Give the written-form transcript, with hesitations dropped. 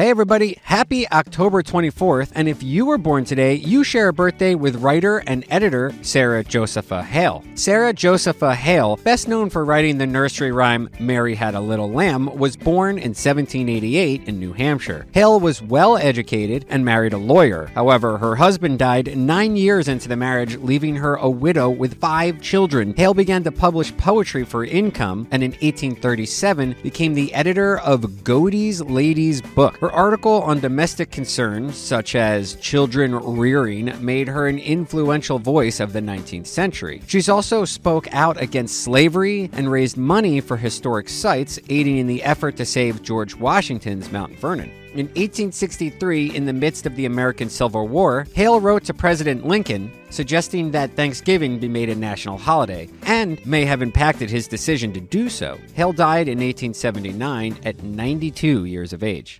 Hey everybody, happy October 24th, and if you were born today, you share a birthday with writer and editor Sarah Josepha Hale. Sarah Josepha Hale, best known for writing the nursery rhyme Mary Had a Little Lamb, was born in 1788 in New Hampshire. Hale was well educated and married a lawyer. However, her husband died 9 years into the marriage, leaving her a widow with 5 children. Hale began to publish poetry for income, and in 1837 became the editor of Godey's Lady's Book. Her article on domestic concerns, such as children rearing, made her an influential voice of the 19th century. She's also spoke out against slavery and raised money for historic sites, aiding in the effort to save George Washington's Mount Vernon. In 1863, in the midst of the American Civil War, Hale wrote to President Lincoln, suggesting that Thanksgiving be made a national holiday, and may have impacted his decision to do so. Hale died in 1879 at 92 years of age.